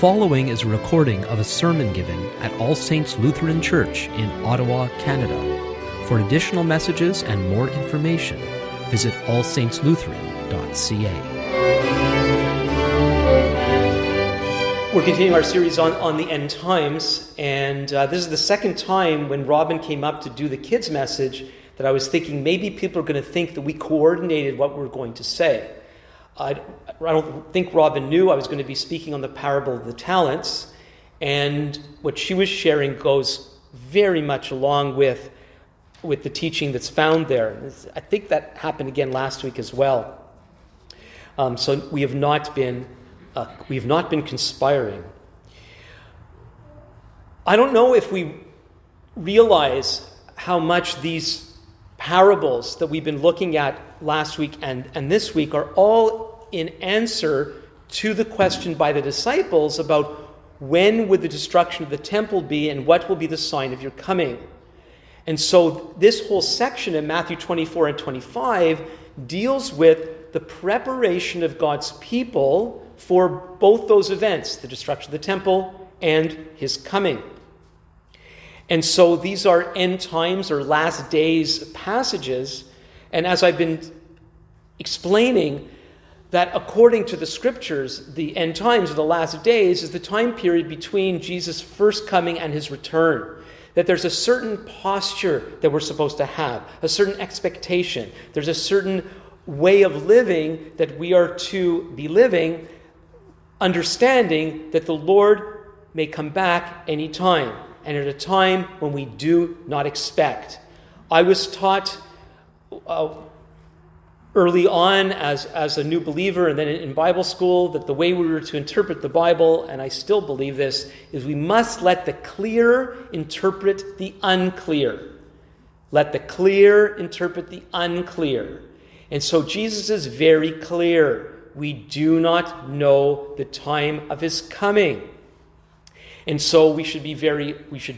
following is a recording of a sermon given at All Saints Lutheran Church in Ottawa, Canada. For additional messages and more information, visit allsaintslutheran.ca. We're continuing our series on the end times, and this is the second time when Robin came up to do the kids' message that I was thinking maybe people are going to think that we coordinated what we're going to say. I don't think Robin knew I was going to be speaking on the Parable of the Talents, and what she was sharing goes very much along with the teaching that's found there. I think that happened again last week as well. So we have not been conspiring. I don't know if we realize how much these parables that we've been looking at last week and this week are all in answer to the question by the disciples about when would the destruction of the temple be and what will be the sign of your coming. And so this whole section in Matthew 24 and 25 deals with the preparation of God's people for both those events, the destruction of the temple and his coming. And so these are end times or last days passages. And as I've been explaining, that according to the scriptures, the end times or the last days is the time period between Jesus' first coming and his return. That there's a certain posture that we're supposed to have, a certain expectation. There's a certain way of living that we are to be living, understanding that the Lord may come back any time, and at a time when we do not expect. I was taught early on as a new believer and then in Bible school that the way we were to interpret the Bible, and I still believe this, is we must let the clear interpret the unclear. Let the clear interpret the unclear. And so Jesus is very clear. We do not know the time of his coming. And so we should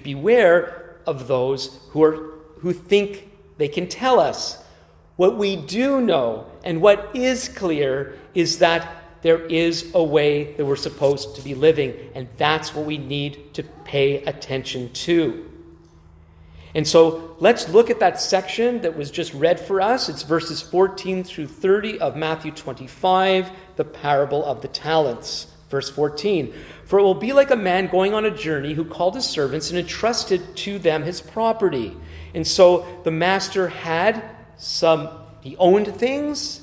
beware of those who think they can tell us. What we do know and what is clear is that there is a way that we're supposed to be living, and that's what we need to pay attention to. And so let's look at that section that was just read for us. It's verses 14 through 30 of Matthew 25, the Parable of the Talents. Verse 14, "For it will be like a man going on a journey who called his servants and entrusted to them his property. And so the master had he owned things.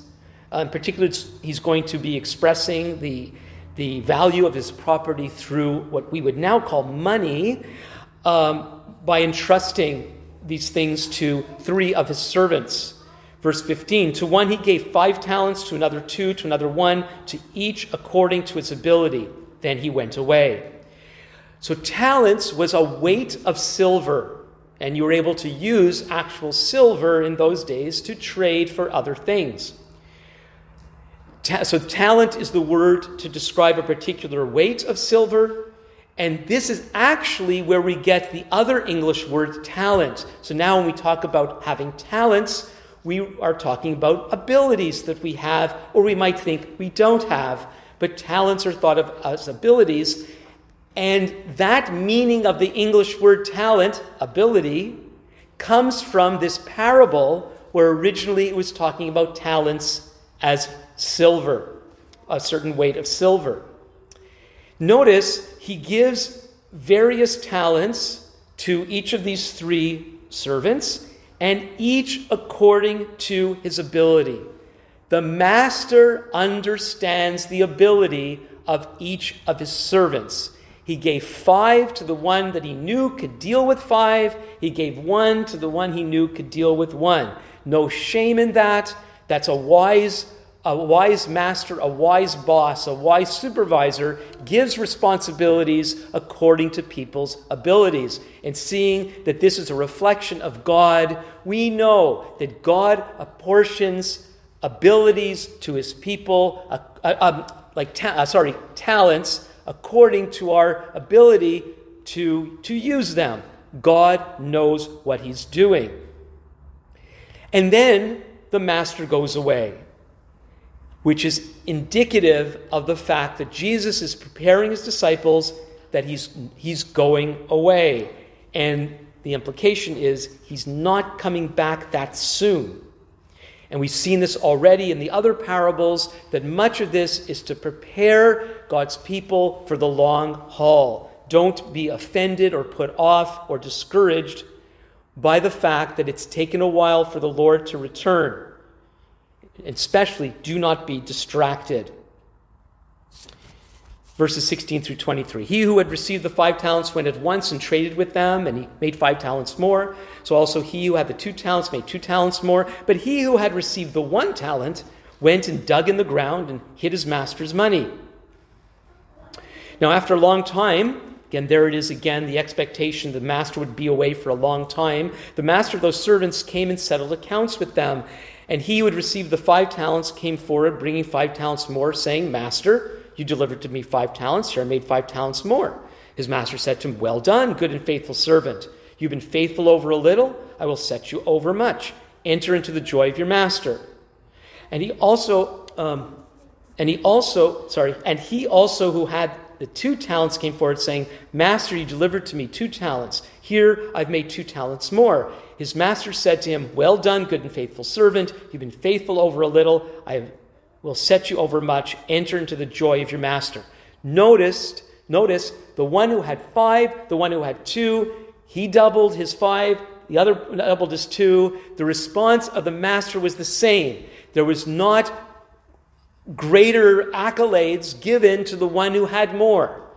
In particular, he's going to be expressing the value of his property through what we would now call money, by entrusting these things to three of his servants. Verse 15, "To one he gave 5 talents, to another 2, to another 1, to each according to his ability. Then he went away." So talents was a weight of silver, and you were able to use actual silver in those days to trade for other things. So talent is the word to describe a particular weight of silver, and this is actually where we get the other English word talent. So now when we talk about having talents, we are talking about abilities that we have, or we might think we don't have, but talents are thought of as abilities. And that meaning of the English word talent, ability, comes from this parable where originally it was talking about talents as silver, a certain weight of silver. Notice he gives various talents to each of these 3 servants, and each according to his ability. The master understands the ability of each of his servants. He gave 5 to the one that he knew could deal with 5. He gave 1 to the one he knew could deal with 1. No shame in that. That's a wise master, a wise boss, a wise supervisor gives responsibilities according to people's abilities. And seeing that this is a reflection of God, we know that God apportions abilities to his people, talents, according to our ability to use them. God knows what he's doing. And then the master goes away. which is indicative of the fact that Jesus is preparing his disciples that he's going away. And the implication is he's not coming back that soon. And we've seen this already in the other parables, that much of this is to prepare God's people for the long haul. Don't be offended or put off or discouraged by the fact that it's taken a while for the Lord to return. Especially, do not be distracted. Verses 16 through 23. He who had received the 5 talents went at once and traded with them, and he made 5 talents more. So also he who had the 2 talents made 2 talents more. But he who had received the 1 talent went and dug in the ground and hid his master's money. Now, after a long time, again, there it is again, the expectation the master would be away for a long time. The master of those servants came and settled accounts with them. And he who had received the 5 talents came forward, bringing 5 talents more, saying, Master, you delivered to me 5 talents, here I made 5 talents more. His master said to him, Well done, good and faithful servant. You've been faithful over a little, I will set you over much. Enter into the joy of your master. And he also who had the 2 talents came forward, saying, Master, you delivered to me 2 talents. Here I've made 2 talents more. His master said to him, Well done, good and faithful servant. You've been faithful over a little. I will set you over much. Enter into the joy of your master. Notice, the one who had 5, the one who had 2, he doubled his 5, the other doubled his 2. The response of the master was the same. There was not greater accolades given to the one who had more.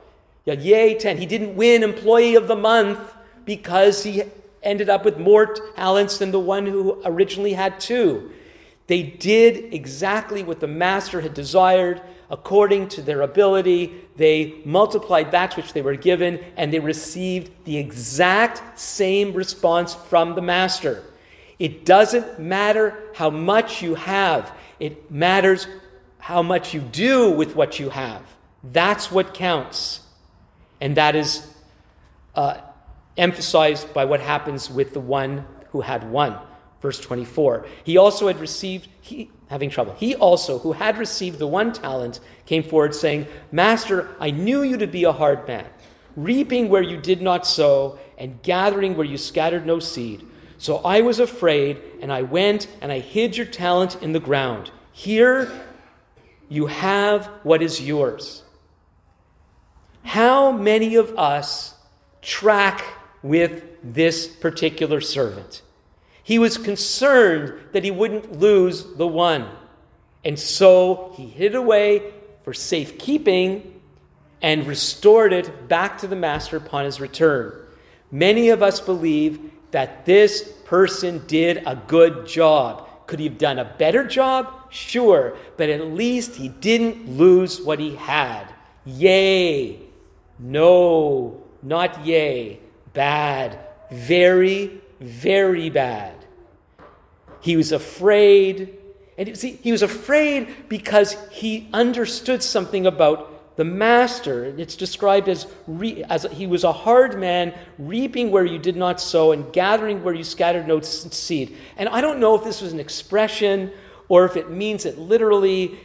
Yay, 10. He didn't win employee of the month because he ended up with more talents than the one who originally had 2. They did exactly what the master had desired according to their ability. They multiplied that which they were given, and they received the exact same response from the master. It doesn't matter how much you have. It matters how much you do with what you have. That's what counts. And that is emphasized by what happens with the one who had 1. Verse 24. He also who had received the 1 talent came forward saying, Master, I knew you to be a hard man, reaping where you did not sow and gathering where you scattered no seed. So I was afraid, and I went and I hid your talent in the ground. Here you have what is yours. How many of us track with this particular servant? He was concerned that he wouldn't lose the 1. And so he hid it away for safekeeping and restored it back to the master upon his return. Many of us believe that this person did a good job. Could he have done a better job? Sure, but at least he didn't lose what he had. Yay. No, not yay. Bad. Very, very bad. He was afraid. And see, he was afraid because he understood something about the master. It's described as he was a hard man, reaping where you did not sow and gathering where you scattered no seed. And I don't know if this was an expression or if it means it literally.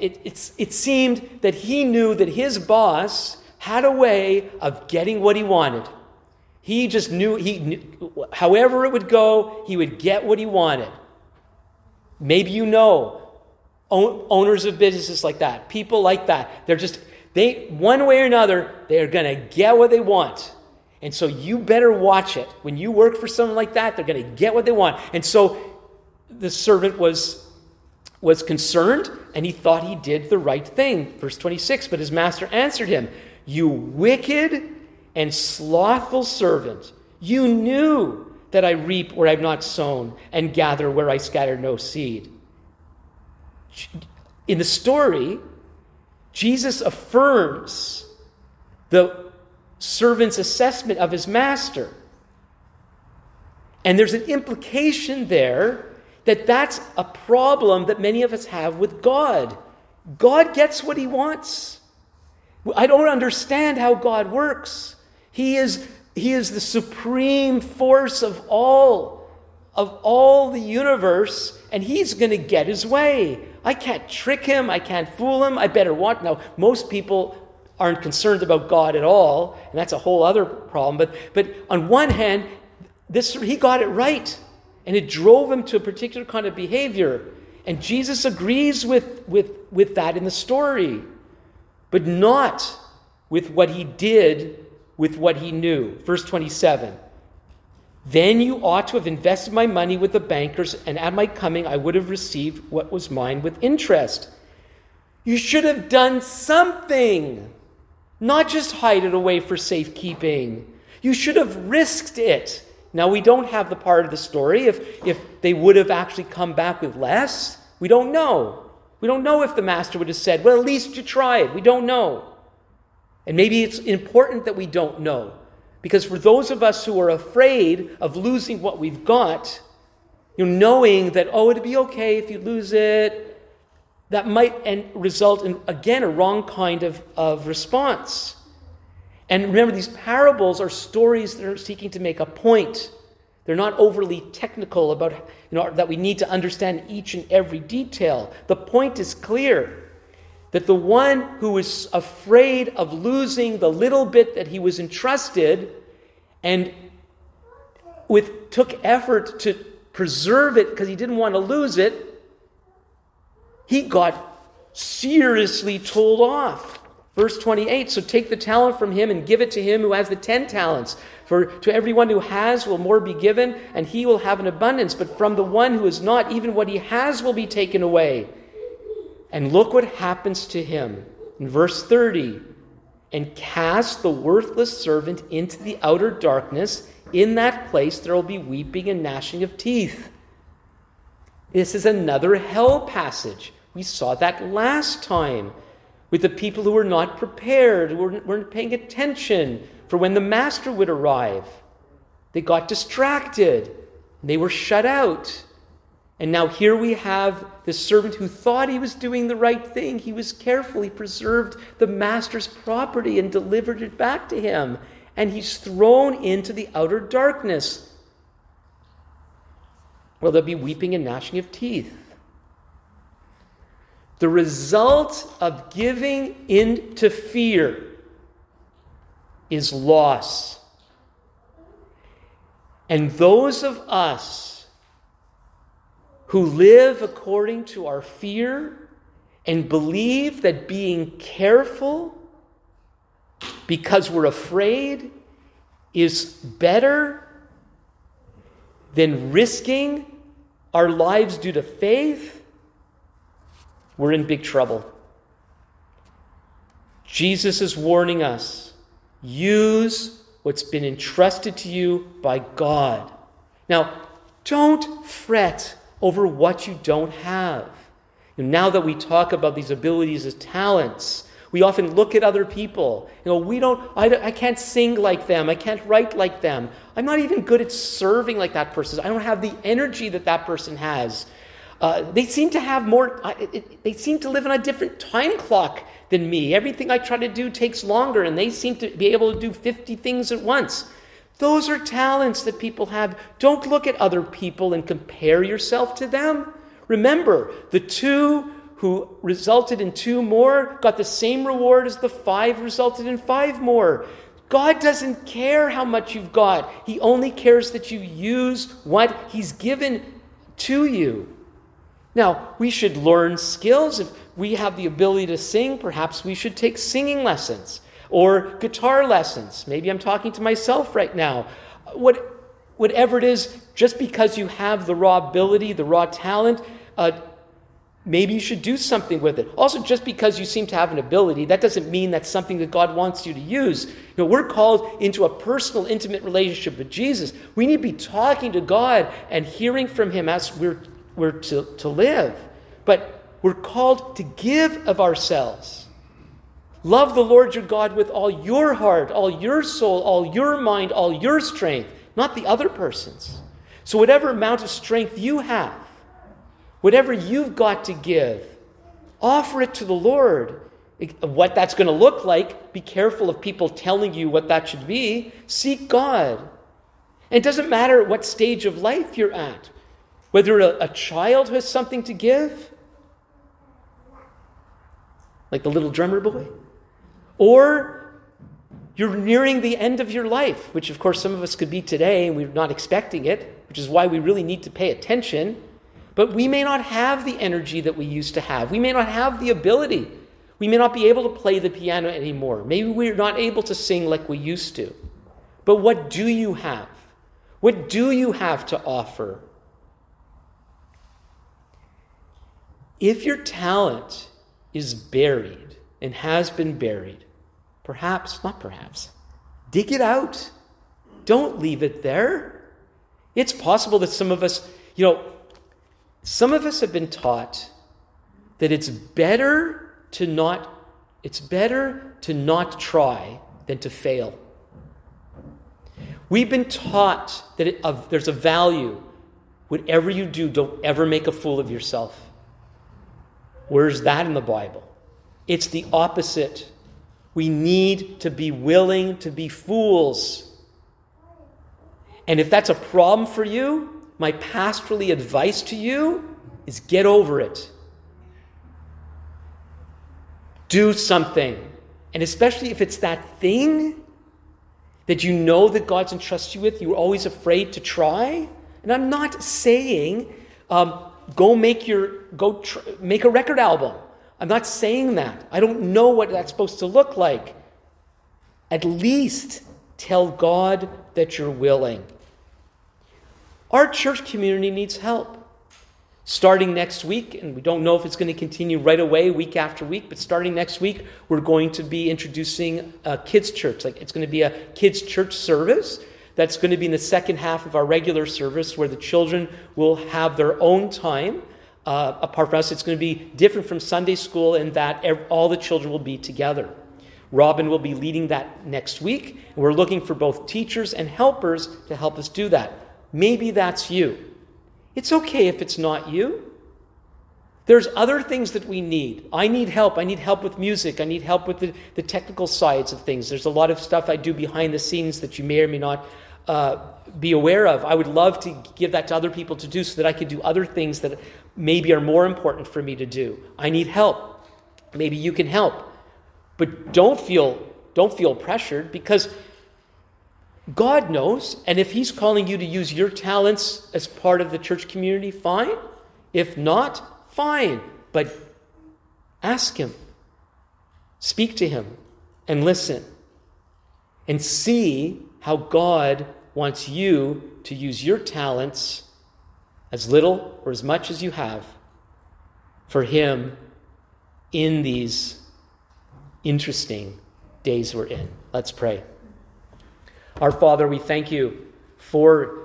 It seemed that he knew that his boss had a way of getting what he wanted. He just knew, however it would go, he would get what he wanted. Maybe you know owners of businesses like that, people like that. They one way or another, they are going to get what they want. And so you better watch it. When you work for someone like that, they're going to get what they want. And so the servant was concerned, and he thought he did the right thing. Verse 26, but his master answered him, You wicked and slothful servant, you knew that I reap where I have not sown and gather where I scatter no seed. In the story, Jesus affirms the servant's assessment of his master. And there's an implication there that that's a problem that many of us have with God. God gets what he wants. I don't understand how God works. He is the supreme force of all the universe, and he's going to get his way. I can't trick him. I can't fool him. I better watch. Now, most people aren't concerned about God at all, and that's a whole other problem. But on one hand, he got it right, and it drove him to a particular kind of behavior. And Jesus agrees with that in the story, but not with what he did with what he knew. Verse 27, "Then you ought to have invested my money with the bankers, and at my coming I would have received what was mine with interest." You should have done something, not just hide it away for safekeeping. You should have risked it. Now, we don't have the part of the story if they would have actually come back with less. We don't know. We don't know if the master would have said, well, at least you tried. We don't know. And maybe it's important that we don't know, because for those of us who are afraid of losing what we've got, knowing that, it'd be okay if you lose it, that might result in, again, a wrong kind of response. And remember, these parables are stories that are seeking to make a point. They're not overly technical about that we need to understand each and every detail. The point is clear, that the one who is afraid of losing the little bit that he was entrusted and took effort to preserve it because he didn't want to lose it, he got seriously told off. Verse 28, "So take the talent from him and give it to him who has the 10 talents. For to everyone who has will more be given, and he will have an abundance. But from the one who is not, even what he has will be taken away." And look what happens to him. In verse 30, "And cast the worthless servant into the outer darkness. In that place there will be weeping and gnashing of teeth." This is another hell passage. We saw that last time, with the people who were not prepared, who weren't paying attention for when the master would arrive. They got distracted. They were shut out. And now here we have this servant who thought he was doing the right thing. He was careful. He preserved the master's property and delivered it back to him. And he's thrown into the outer darkness. Well, there'll be weeping and gnashing of teeth. The result of giving in to fear is loss. And those of us who live according to our fear and believe that being careful because we're afraid is better than risking our lives due to faith, we're in big trouble. Jesus is warning us, use what's been entrusted to you by God. Now, don't fret over what you don't have. Now that we talk about these abilities as talents, we often look at other people. I can't sing like them. I can't write like them. I'm not even good at serving like that person. I don't have the energy that person has. They seem to have more. They seem to live on a different time clock than me. Everything I try to do takes longer, and they seem to be able to do 50 things at once. Those are talents that people have. Don't look at other people and compare yourself to them. Remember, the 2 who resulted in 2 more got the same reward as the 5 resulted in 5 more. God doesn't care how much you've got. He only cares that you use what he's given to you. Now, we should learn skills. If we have the ability to sing, perhaps we should take singing lessons or guitar lessons. Maybe I'm talking to myself right now. Whatever it is, just because you have the raw ability, the raw talent, maybe you should do something with it. Also, just because you seem to have an ability, that doesn't mean that's something that God wants you to use. We're called into a personal, intimate relationship with Jesus. We need to be talking to God and hearing from him as we're to live, but we're called to give of ourselves. Love the Lord your God with all your heart, all your soul, all your mind, all your strength, not the other person's. So whatever amount of strength you have, whatever you've got to give, offer it to the Lord. What that's going to look like, be careful of people telling you what that should be. Seek God. And it doesn't matter what stage of life you're at. Whether a child has something to give, like the little drummer boy. Or you're nearing the end of your life, which of course some of us could be today, and we're not expecting it, which is why we really need to pay attention. But we may not have the energy that we used to have. We may not have the ability. We may not be able to play the piano anymore. Maybe we're not able to sing like we used to. But what do you have? What do you have to offer? If your talent is buried and has been buried, dig it out. Don't leave it there. It's possible that some of us have been taught that it's better to not try than to fail. We've been taught that there's a value. Whatever you do, don't ever make a fool of yourself. Where's that in the Bible? It's the opposite. We need to be willing to be fools. And if that's a problem for you, my pastorally advice to you is get over it. Do something. And especially if it's that thing that you know that God's entrusted you with, you're always afraid to try. And I'm not saying make a record album. I'm not saying that. I don't know what that's supposed to look like. At least tell God that you're willing. Our church community needs help. Starting next week, and we don't know if it's going to continue right away, week after week, but starting next week, we're going to be introducing a kids' church. It's going to be a kids' church service that's going to be in the second half of our regular service, where the children will have their own time. Apart from us, it's going to be different from Sunday school in that all the children will be together. Robin will be leading that next week, and we're looking for both teachers and helpers to help us do that. Maybe that's you. It's okay if it's not you. There's other things that we need. I need help. I need help with music. I need help with the technical sides of things. There's a lot of stuff I do behind the scenes that you may or may not be aware of. I would love to give that to other people to do so that I could do other things that maybe are more important for me to do. I need help. Maybe you can help. But don't feel pressured, because God knows, and if he's calling you to use your talents as part of the church community, fine. If not, fine. But ask him. Speak to him and listen and see how God wants you to use your talents, as little or as much as you have, for him in these interesting days we're in. Let's pray. Our Father, we thank you for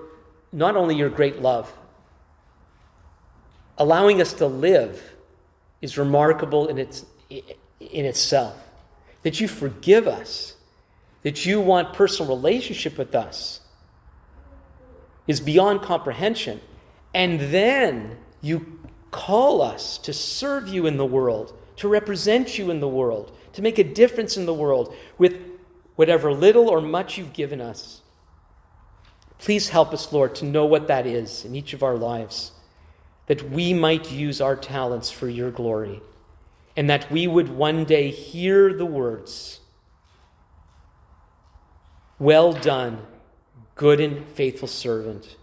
not only your great love. Allowing us to live is remarkable in itself. That you forgive us, that you want personal relationship with us, is beyond comprehension. And then you call us to serve you in the world, to represent you in the world, to make a difference in the world with whatever little or much you've given us. Please help us, Lord, to know what that is in each of our lives, that we might use our talents for your glory, and that we would one day hear the words, "Well done, good and faithful servant.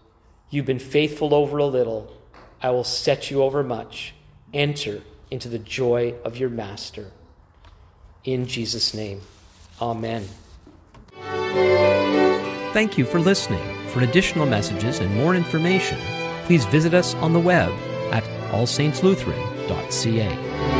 You've been faithful over a little. I will set you over much. Enter into the joy of your master." In Jesus' name, amen. Thank you for listening. For additional messages and more information, please visit us on the web at allsaintslutheran.ca.